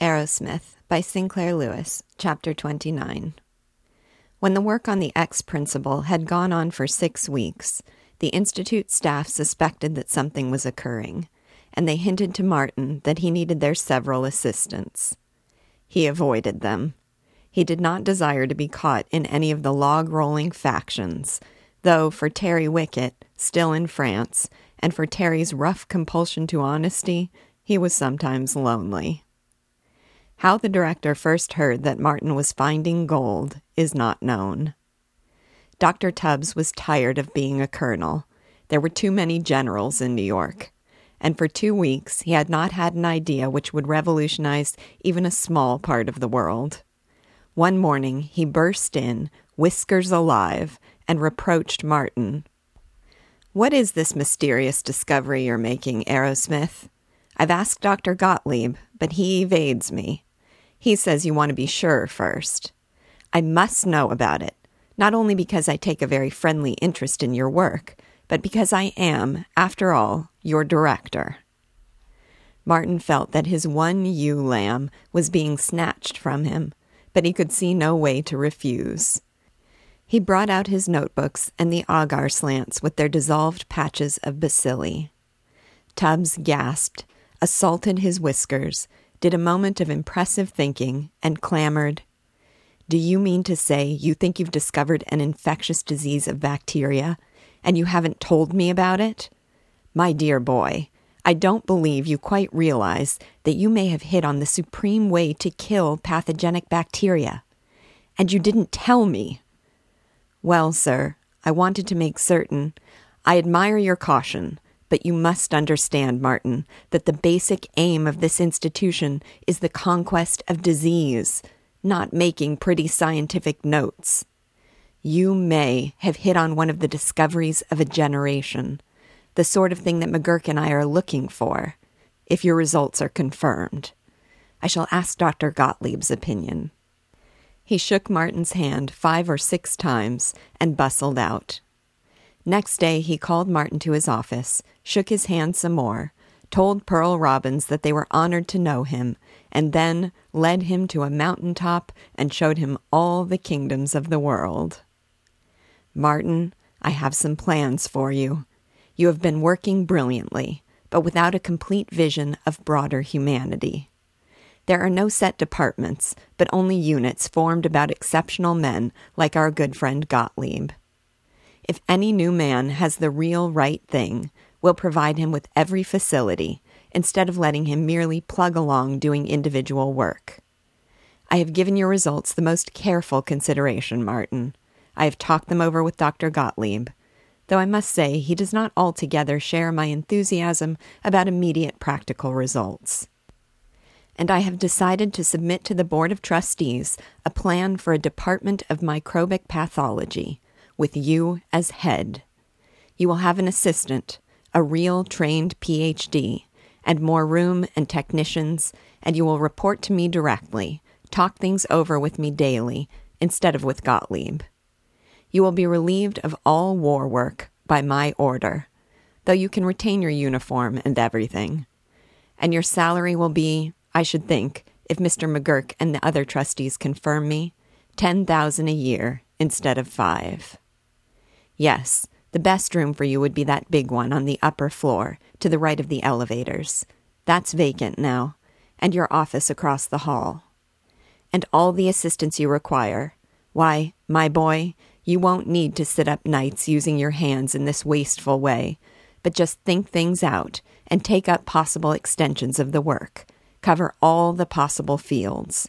Arrowsmith by Sinclair Lewis, Chapter 29. When the work on the X principle had gone on for 6 weeks, the Institute staff suspected that something was occurring, and they hinted to Martin that he needed their several assistants. He avoided them. He did not desire to be caught in any of the log-rolling factions, though for Terry Wickett, still in France, and for Terry's rough compulsion to honesty, he was sometimes lonely. How the director first heard that Martin was finding gold is not known. Dr. Tubbs was tired of being a colonel. There were too many generals in New York, and for 2 weeks he had not had an idea which would revolutionize even a small part of the world. One morning he burst in, whiskers alive, and reproached Martin. "What is this mysterious discovery you're making, Arrowsmith? I've asked Dr. Gottlieb, but he evades me. He says you want to be sure first. I must know about it, not only because I take a very friendly interest in your work, but because I am, after all, your director." Martin felt that his one ewe lamb was being snatched from him, but he could see no way to refuse. He brought out his notebooks and the agar slants with their dissolved patches of bacilli. Tubbs gasped, assaulted his whiskers, did a moment of impressive thinking, and clamored, "Do you mean to say you think you've discovered an infectious disease of bacteria, and you haven't told me about it? My dear boy, I don't believe you quite realize that you may have hit on the supreme way to kill pathogenic bacteria. And you didn't tell me." "Well, sir, I wanted to make certain. I admire your caution, but you must understand, Martin, that the basic aim of this institution is the conquest of disease, not making pretty scientific notes. You may have hit on one of the discoveries of a generation, the sort of thing that McGurk and I are looking for, if your results are confirmed. I shall ask Dr. Gottlieb's opinion." He shook Martin's hand 5 or 6 times and bustled out. Next day he called Martin to his office, shook his hand some more, told Pearl Robbins that they were honored to know him, and then led him to a mountaintop and showed him all the kingdoms of the world. "Martin, I have some plans for you. You have been working brilliantly, but without a complete vision of broader humanity. There are no set departments, but only units formed about exceptional men like our good friend Gottlieb. If any new man has the real right thing, we'll provide him with every facility, instead of letting him merely plug along doing individual work. I have given your results the most careful consideration, Martin. I have talked them over with Dr. Gottlieb, though I must say he does not altogether share my enthusiasm about immediate practical results. And I have decided to submit to the Board of Trustees a plan for a Department of Microbic Pathology, with you as head. You will have an assistant, a real trained Ph.D., and more room and technicians, and you will report to me directly, talk things over with me daily, instead of with Gottlieb. You will be relieved of all war work by my order, though you can retain your uniform and everything. And your salary will be, I should think, if Mr. McGurk and the other trustees confirm me, $10,000 a year instead of $5,000. Yes, the best room for you would be that big one on the upper floor, to the right of the elevators. That's vacant now, and your office across the hall. And all the assistance you require. Why, my boy, you won't need to sit up nights using your hands in this wasteful way, but just think things out and take up possible extensions of the work. Cover all the possible fields.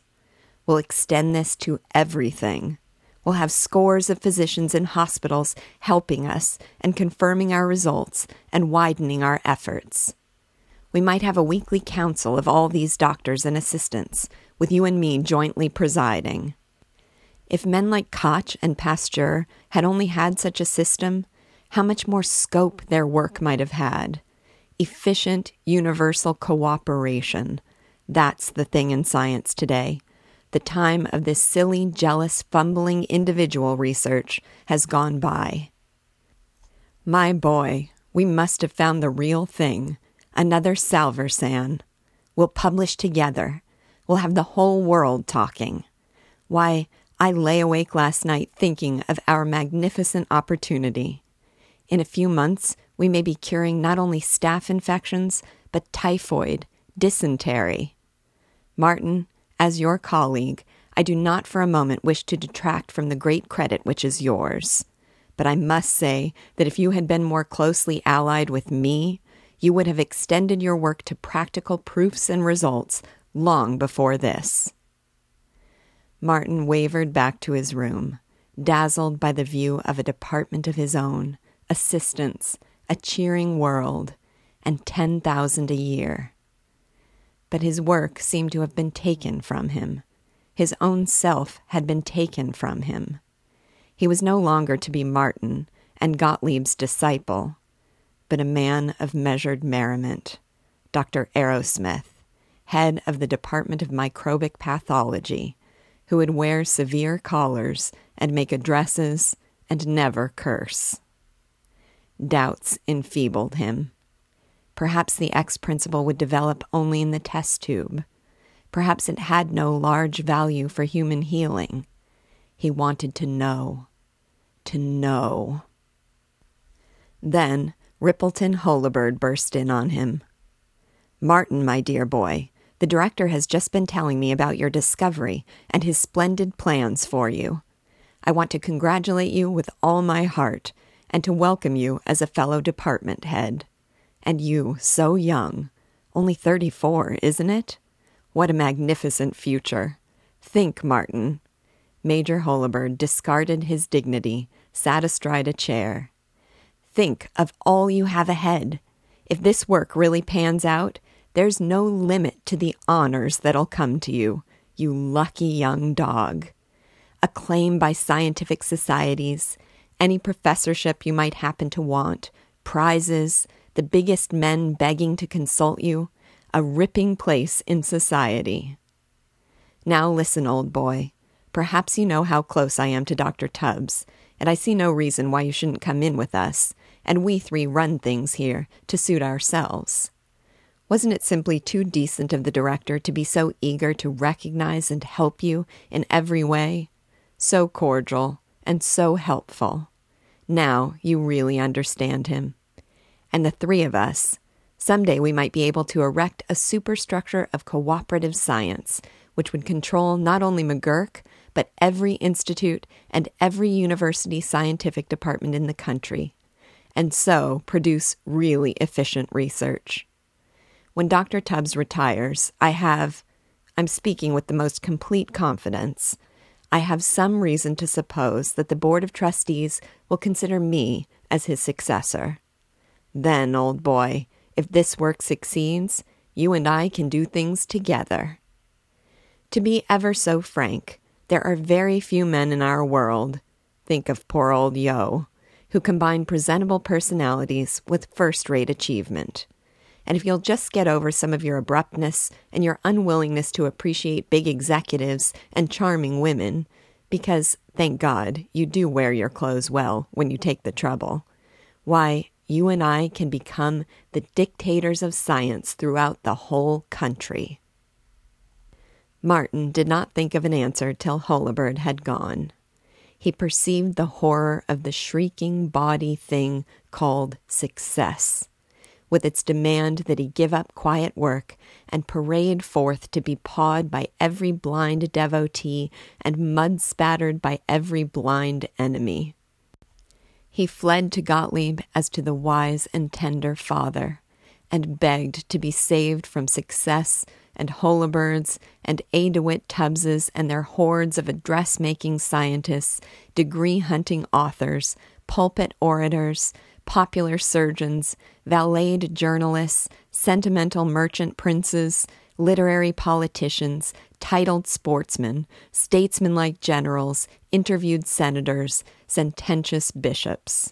We'll extend this to everything. We'll have scores of physicians in hospitals helping us and confirming our results and widening our efforts. We might have a weekly council of all these doctors and assistants, with you and me jointly presiding. If men like Koch and Pasteur had only had such a system, how much more scope their work might have had. Efficient, universal cooperation. That's the thing in science today. The time of this silly, jealous, fumbling individual research has gone by. My boy, we must have found the real thing. Another salversan. We'll publish together. will have the whole world talking. Why, I lay awake last night thinking of our magnificent opportunity. In a few months, we may be curing not only staph infections, but typhoid, dysentery. Martin, as your colleague, I do not for a moment wish to detract from the great credit which is yours. But I must say that if you had been more closely allied with me, you would have extended your work to practical proofs and results long before this." Martin wavered back to his room, dazzled by the view of a department of his own, assistants, a cheering world, and 10,000 a year. But his work seemed to have been taken from him. His own self had been taken from him. He was no longer to be Martin and Gottlieb's disciple, but a man of measured merriment, Dr. Arrowsmith, head of the Department of Microbic Pathology, who would wear severe collars and make addresses and never curse. Doubts enfeebled him. Perhaps the X principle would develop only in the test tube. Perhaps it had no large value for human healing. He wanted to know. To know. Then Rippleton Holabird burst in on him. "Martin, my dear boy, the director has just been telling me about your discovery and his splendid plans for you. I want to congratulate you with all my heart and to welcome you as a fellow department head. And you, so young, only 34, isn't it? What a magnificent future. Think, Martin." Major Holabird discarded his dignity, sat astride a chair. "Think of all you have ahead. If this work really pans out, there's no limit to the honors that'll come to you, you lucky young dog. Acclaim by scientific societies, any professorship you might happen to want, prizes, the biggest men begging to consult you, a ripping place in society. Now listen, old boy. Perhaps you know how close I am to Dr. Tubbs, and I see no reason why you shouldn't come in with us, and we three run things here to suit ourselves. Wasn't it simply too decent of the director to be so eager to recognize and help you in every way? So cordial and so helpful. Now you really understand him. And the three of us, someday we might be able to erect a superstructure of cooperative science, which would control not only McGurk, but every institute and every university scientific department in the country, and so produce really efficient research. When Dr. Tubbs retires, I'm speaking with the most complete confidence, I have some reason to suppose that the Board of Trustees will consider me as his successor. Then, old boy, if this work succeeds, you and I can do things together. To be ever so frank, there are very few men in our world, think of poor old Yo, who combine presentable personalities with first-rate achievement. And if you'll just get over some of your abruptness and your unwillingness to appreciate big executives and charming women, because, thank God, you do wear your clothes well when you take the trouble, why, you and I can become the dictators of science throughout the whole country." Martin did not think of an answer till Holabird had gone. He perceived the horror of the shrieking bawdy thing called success, with its demand that he give up quiet work and parade forth to be pawed by every blind devotee and mud-spattered by every blind enemy. He fled to Gottlieb as to the wise and tender father, and begged to be saved from success and Holabird's and A. DeWitt Tubbs's and their hordes of address-making scientists, degree-hunting authors, pulpit orators, popular surgeons, valeted journalists, sentimental merchant princes, literary politicians, titled sportsmen, statesmanlike generals, interviewed senators, sententious bishops.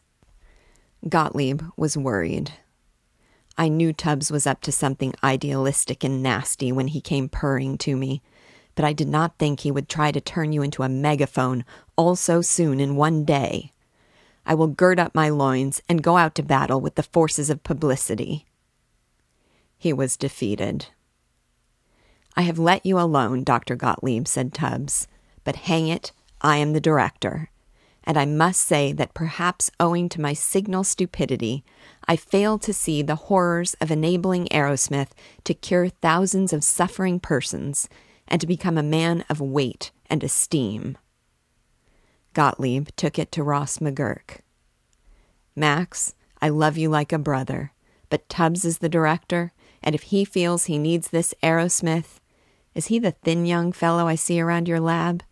Gottlieb was worried. "I knew Tubbs was up to something idealistic and nasty when he came purring to me, but I did not think he would try to turn you into a megaphone all so soon in one day. I will gird up my loins and go out to battle with the forces of publicity." He was defeated. I have let you alone, Dr. Gottlieb, said Tubbs, but hang it, I am the director. And I must say that perhaps owing to my signal stupidity, I failed to see the horrors of enabling Arrowsmith to cure thousands of suffering persons and to become a man of weight and esteem. Gottlieb took it to Ross McGurk. Max, I love you like a brother, but Tubbs is the director, and if he feels he needs this Arrowsmith, is he the thin young fellow I see around your lab?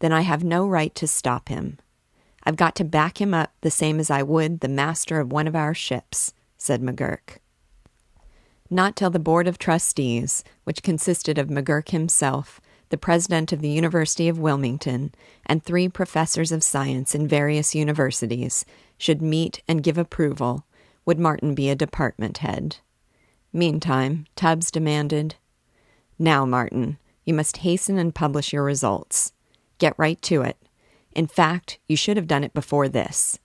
Then I have no right to stop him. I've got to back him up the same as I would the master of one of our ships, said McGurk. Not till the Board of Trustees, which consisted of McGurk himself, the president of the University of Wilmington, and 3 professors of science in various universities, should meet and give approval, would Martin be a department head. Meantime, Tubbs demanded, "Now, Martin, you must hasten and publish your results. Get right to it. In fact, you should have done it before this.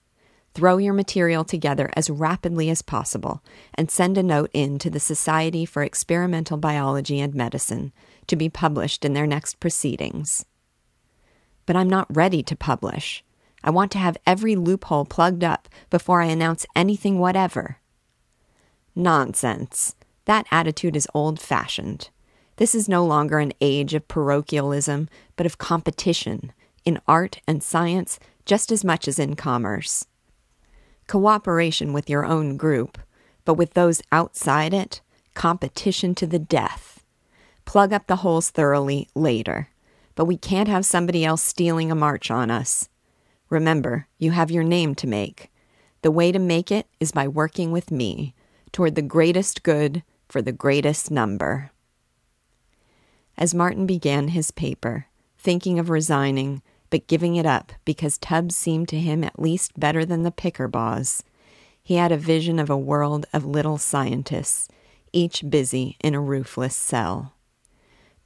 Throw your material together as rapidly as possible and send a note in to the Society for Experimental Biology and Medicine to be published in their next proceedings." But I'm not ready to publish. I want to have every loophole plugged up before I announce anything whatever. Nonsense. That attitude is old-fashioned. This is no longer an age of parochialism, but of competition, in art and science just as much as in commerce. Cooperation with your own group, but with those outside it, competition to the death. Plug up the holes thoroughly later, but we can't have somebody else stealing a march on us. Remember, you have your name to make. The way to make it is by working with me, toward the greatest good for the greatest number. As Martin began his paper, thinking of resigning, but giving it up because Tubbs seemed to him at least better than the Pickerbaughs, he had a vision of a world of little scientists, each busy in a roofless cell.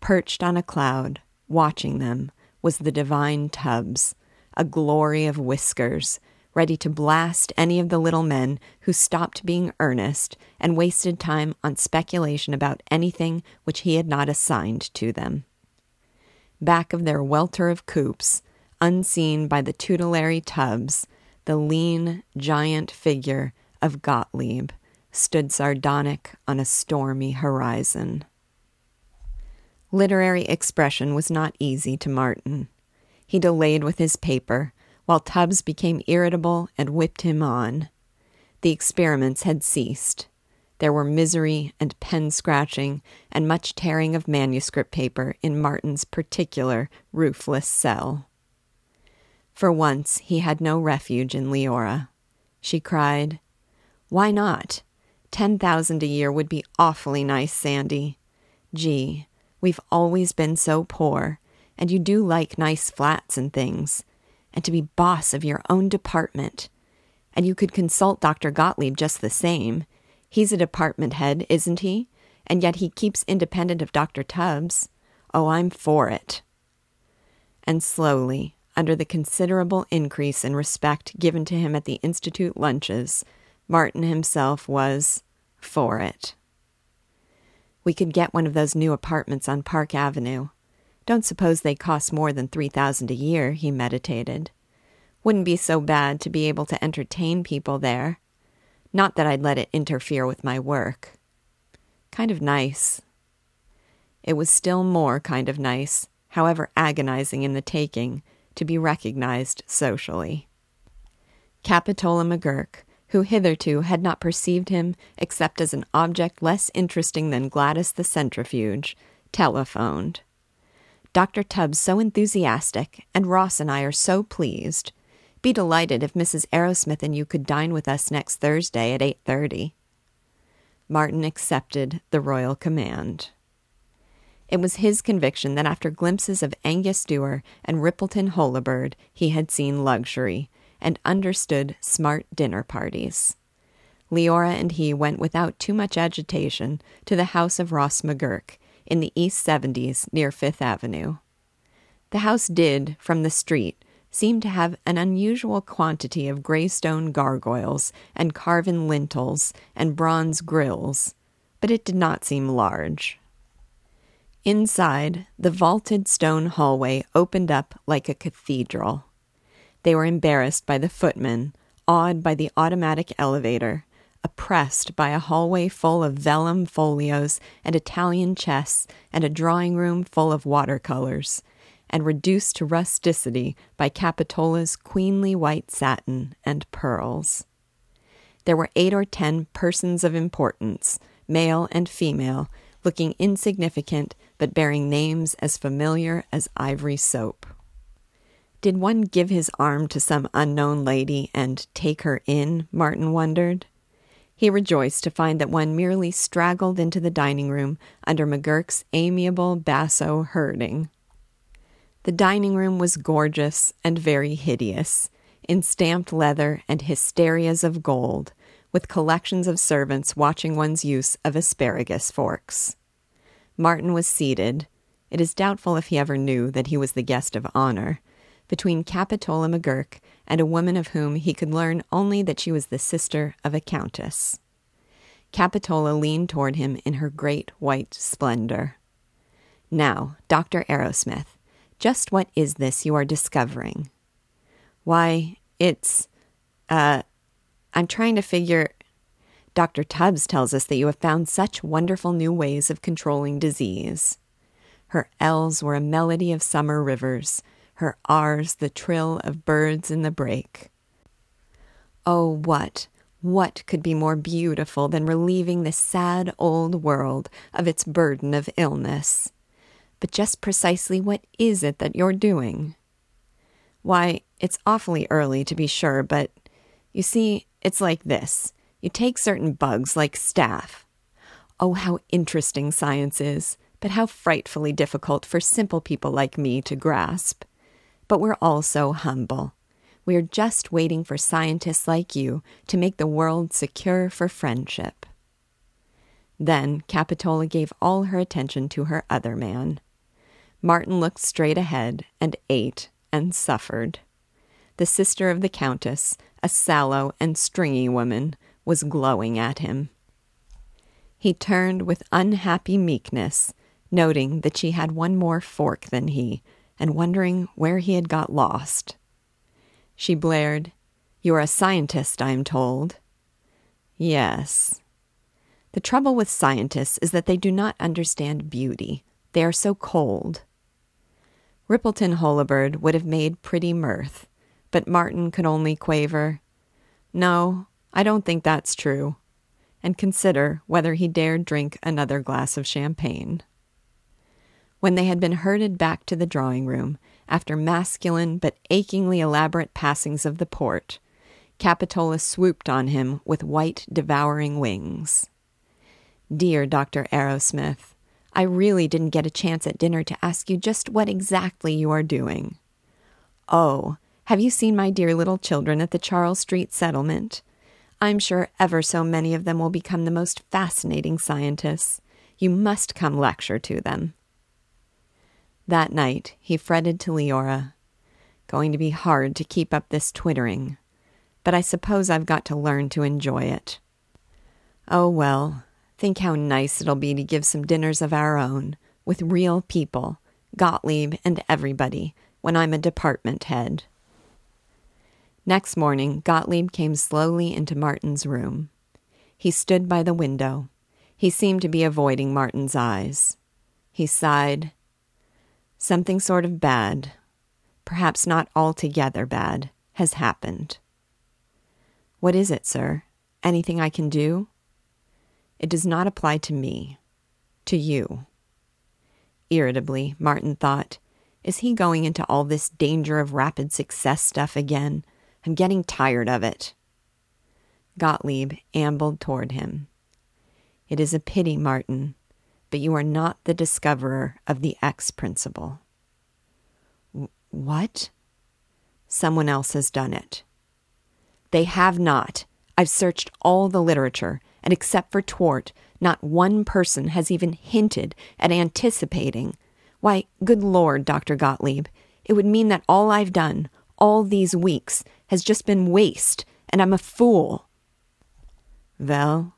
Perched on a cloud, watching them, was the divine Tubbs, a glory of whiskers, ready to blast any of the little men who stopped being earnest and wasted time on speculation about anything which he had not assigned to them. Back of their welter of coops, unseen by the tutelary Tubbs, the lean, giant figure of Gottlieb stood sardonic on a stormy horizon. Literary expression was not easy to Martin. He delayed with his paper, while Tubbs became irritable and whipped him on. The experiments had ceased. There were misery and pen-scratching and much tearing of manuscript paper in Martin's particular roofless cell. For once he had no refuge in Leora. She cried, "Why not? 10,000 a year would be awfully nice, Sandy. Gee, we've always been so poor, and you do like nice flats and things, and to be boss of your own department. And you could consult Dr. Gottlieb just the same. He's a department head, isn't he? And yet he keeps independent of Dr. Tubbs. Oh, I'm for it." And slowly, under the considerable increase in respect given to him at the Institute lunches, Martin himself was for it. "We could get one of those new apartments on Park Avenue. Don't suppose they cost more than 3,000 a year," he meditated. "Wouldn't be so bad to be able to entertain people there. Not that I'd let it interfere with my work. Kind of nice." It was still more kind of nice, however agonizing in the taking, to be recognized socially. Capitola McGurk, who hitherto had not perceived him except as an object less interesting than Gladys the Centrifuge, telephoned. "Dr. Tubbs so enthusiastic, and Ross and I are so pleased. Be delighted if Mrs. Arrowsmith and you could dine with us next Thursday at 8:30. Martin accepted the royal command. It was his conviction that after glimpses of Angus Dewar and Rippleton Holabird, he had seen luxury, and understood smart dinner parties. Leora and he went without too much agitation to the house of Ross McGurk, in the East 70s near Fifth Avenue. The house did, from the street, seem to have an unusual quantity of gray stone gargoyles and carven lintels and bronze grills, but it did not seem large. Inside, the vaulted stone hallway opened up like a cathedral. They were embarrassed by the footman, awed by the automatic elevator, oppressed by a hallway full of vellum folios and Italian chess and a drawing room full of watercolors, and reduced to rusticity by Capitola's queenly white satin and pearls. There were 8 or 10 persons of importance, male and female, looking insignificant but bearing names as familiar as ivory soap. Did one give his arm to some unknown lady and take her in, Martin wondered. He rejoiced to find that one merely straggled into the dining room under McGurk's amiable basso herding. The dining room was gorgeous and very hideous, in stamped leather and hysterias of gold, with collections of servants watching one's use of asparagus forks. Martin was seated, it is doubtful if he ever knew that he was the guest of honor, between Capitola McGurk and a woman of whom he could learn only that she was the sister of a countess. Capitola leaned toward him in her great white splendor. "Now, Dr. Arrowsmith, just what is this you are discovering?" "Why, it's... I'm trying to figure... Dr. Tubbs tells us that you have found such wonderful new ways of controlling disease." Her L's were a melody of summer rivers, her R's the trill of birds in the brake. Oh, what could be more beautiful than relieving this sad old world of its burden of illness? But just precisely what is it that you're doing? "Why, it's awfully early, to be sure, but, you see, it's like this. You take certain bugs, like staph. Oh, how interesting science is, but how frightfully difficult for simple people like me to grasp. But we're all so humble. We're just waiting for scientists like you to make the world secure for friendship." Then Capitola gave all her attention to her other man. Martin looked straight ahead and ate and suffered. The sister of the countess, a sallow and stringy woman, was glowing at him. He turned with unhappy meekness, noting that she had one more fork than he, and wondering where he had got lost. She blared, "You are a scientist, I am told." "Yes." "The trouble with scientists is that they do not understand beauty. They are so cold." Rippleton Holabird would have made pretty mirth, but Martin could only quaver, "No, I don't think that's true," and consider whether he dared drink another glass of champagne. When they had been herded back to the drawing room, after masculine but achingly elaborate passings of the port, Capitola swooped on him with white devouring wings. "Dear Dr. Arrowsmith, I really didn't get a chance at dinner to ask you just what exactly you are doing." "Oh, have you seen my dear little children at the Charles Street settlement? I'm sure ever so many of them will become the most fascinating scientists. You must come lecture to them." That night he fretted to Leora, "Going to be hard to keep up this twittering, but I suppose I've got to learn to enjoy it. Oh, well. Think how nice it'll be to give some dinners of our own, with real people, Gottlieb and everybody, when I'm a department head." Next morning, Gottlieb came slowly into Martin's room. He stood by the window. He seemed to be avoiding Martin's eyes. He sighed. "Something sort of bad, perhaps not altogether bad, has happened." "What is it, sir? Anything I can do?" "It does not apply to me. To you." Irritably, Martin thought, "Is he going into all this danger of rapid success stuff again? I'm getting tired of it." Gottlieb ambled toward him. "It is a pity, Martin, but you are not the discoverer of the X principle." What? "Someone else has done it." "They have not. I've searched all the literature, and except for Twort, not one person has even hinted at anticipating. Why, good Lord, Dr. Gottlieb, it would mean that all I've done, all these weeks, has just been waste, and I'm a fool." "Well,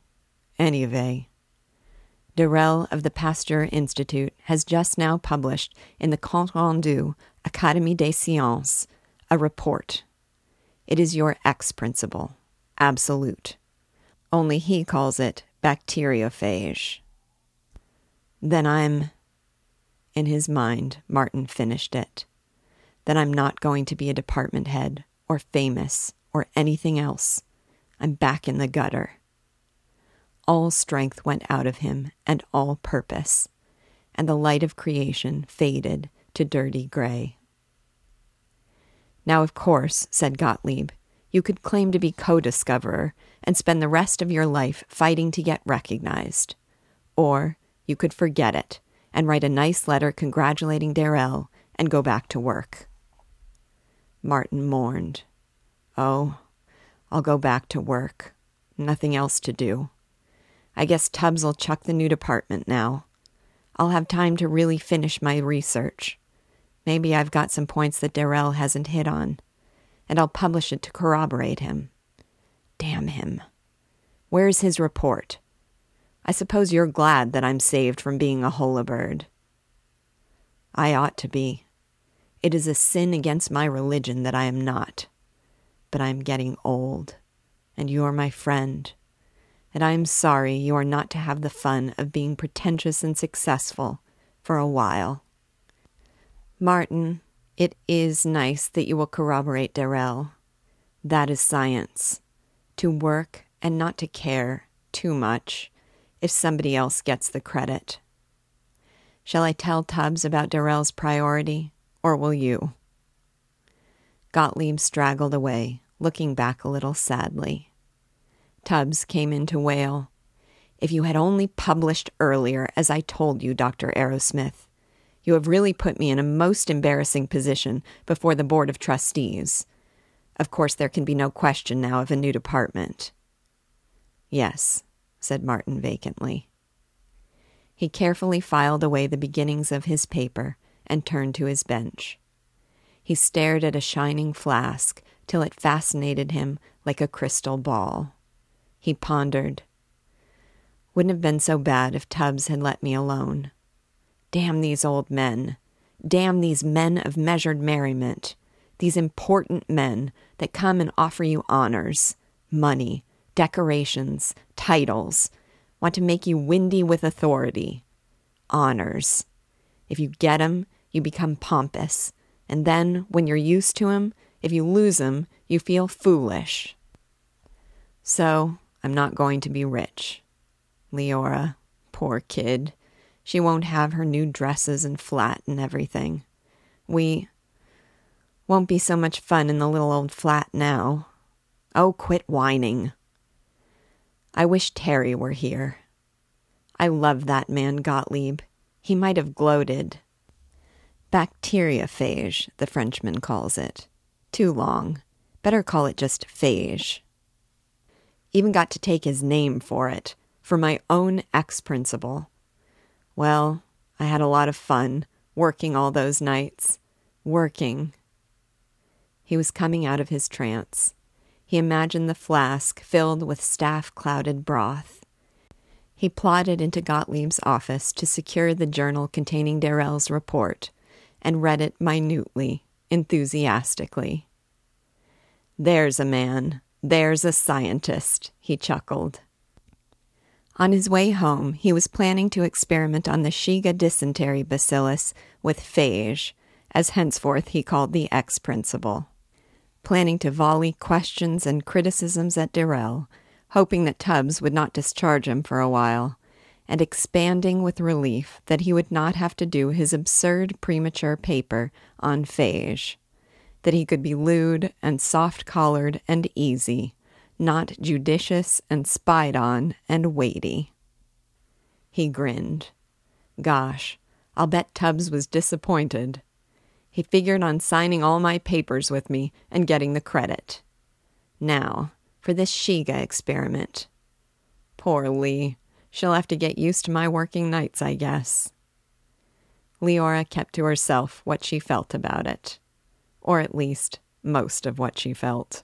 anyway, D'Hérelle of the Pasteur Institute has just now published in the Compte Rendu Académie des Sciences a report. It is your X principle, absolute. Only he calls it bacteriophage. Then I'm... In his mind, Martin finished it. Then I'm not going to be a department head, or famous, or anything else. I'm back in the gutter. All strength went out of him, and all purpose, and the light of creation faded to dirty gray. Now, of course, said Gottlieb, you could claim to be co-discoverer and spend the rest of your life fighting to get recognized. Or you could forget it and write a nice letter congratulating D'Hérelle and go back to work. Martin mourned. Oh, I'll go back to work. Nothing else to do. I guess Tubbs'll chuck the new department now. I'll have time to really finish my research. Maybe I've got some points that D'Hérelle hasn't hit on, and I'll publish it to corroborate him. Damn him. Where's his report? I suppose you're glad that I'm saved from being a Holabird. I ought to be. It is a sin against my religion that I am not. But I am getting old, and you are my friend. And I am sorry you are not to have the fun of being pretentious and successful for a while. Martin, it is nice that you will corroborate D'Hérelle. That is science. To work and not to care too much if somebody else gets the credit. Shall I tell Tubbs about D'Hérelle's priority, or will you? Gottlieb straggled away, looking back a little sadly. Tubbs came in to wail. If you had only published earlier, as I told you, Dr. Arrowsmith, you have really put me in a most embarrassing position before the Board of Trustees. Of course, there can be no question now of a new department. Yes, said Martin vacantly. He carefully filed away the beginnings of his paper and turned to his bench. He stared at a shining flask till it fascinated him like a crystal ball. He pondered. Wouldn't have been so bad if Tubbs had let me alone. Damn these old men. Damn these men of measured merriment. These important men that come and offer you honors, money, decorations, titles, want to make you windy with authority. Honors. If you get 'em, you become pompous, and then, when you're used to 'em, if you lose 'em, you feel foolish. So, I'm not going to be rich. Leora, poor kid, she won't have her new dresses and flat and everything. We won't be so much fun in the little old flat now. Oh, quit whining. I wish Terry were here. I love that man, Gottlieb. He might have gloated. Bacteriophage, the Frenchman calls it. Too long. Better call it just phage. Even got to take his name for it, for my own X principle. Well, I had a lot of fun, working all those nights. Working. He was coming out of his trance. He imagined the flask filled with staff-clouded broth. He plodded into Gottlieb's office to secure the journal containing D'Hérelle's report, and read it minutely, enthusiastically. There's a man. There's a scientist, he chuckled. On his way home, he was planning to experiment on the Shiga dysentery bacillus with phage, as henceforth he called the X principle, planning to volley questions and criticisms at D'Hérelle, hoping that Tubbs would not discharge him for a while, and expanding with relief that he would not have to do his absurd premature paper on phage, that he could be lewd and soft-collared and easy, not judicious and spied on and weighty. He grinned. Gosh, I'll bet Tubbs was disappointed. He figured on signing all my papers with me and getting the credit. Now, for this Shiga experiment. Poor Lee. She'll have to get used to my working nights, I guess. Leora kept to herself what she felt about it. Or at least, most of what she felt.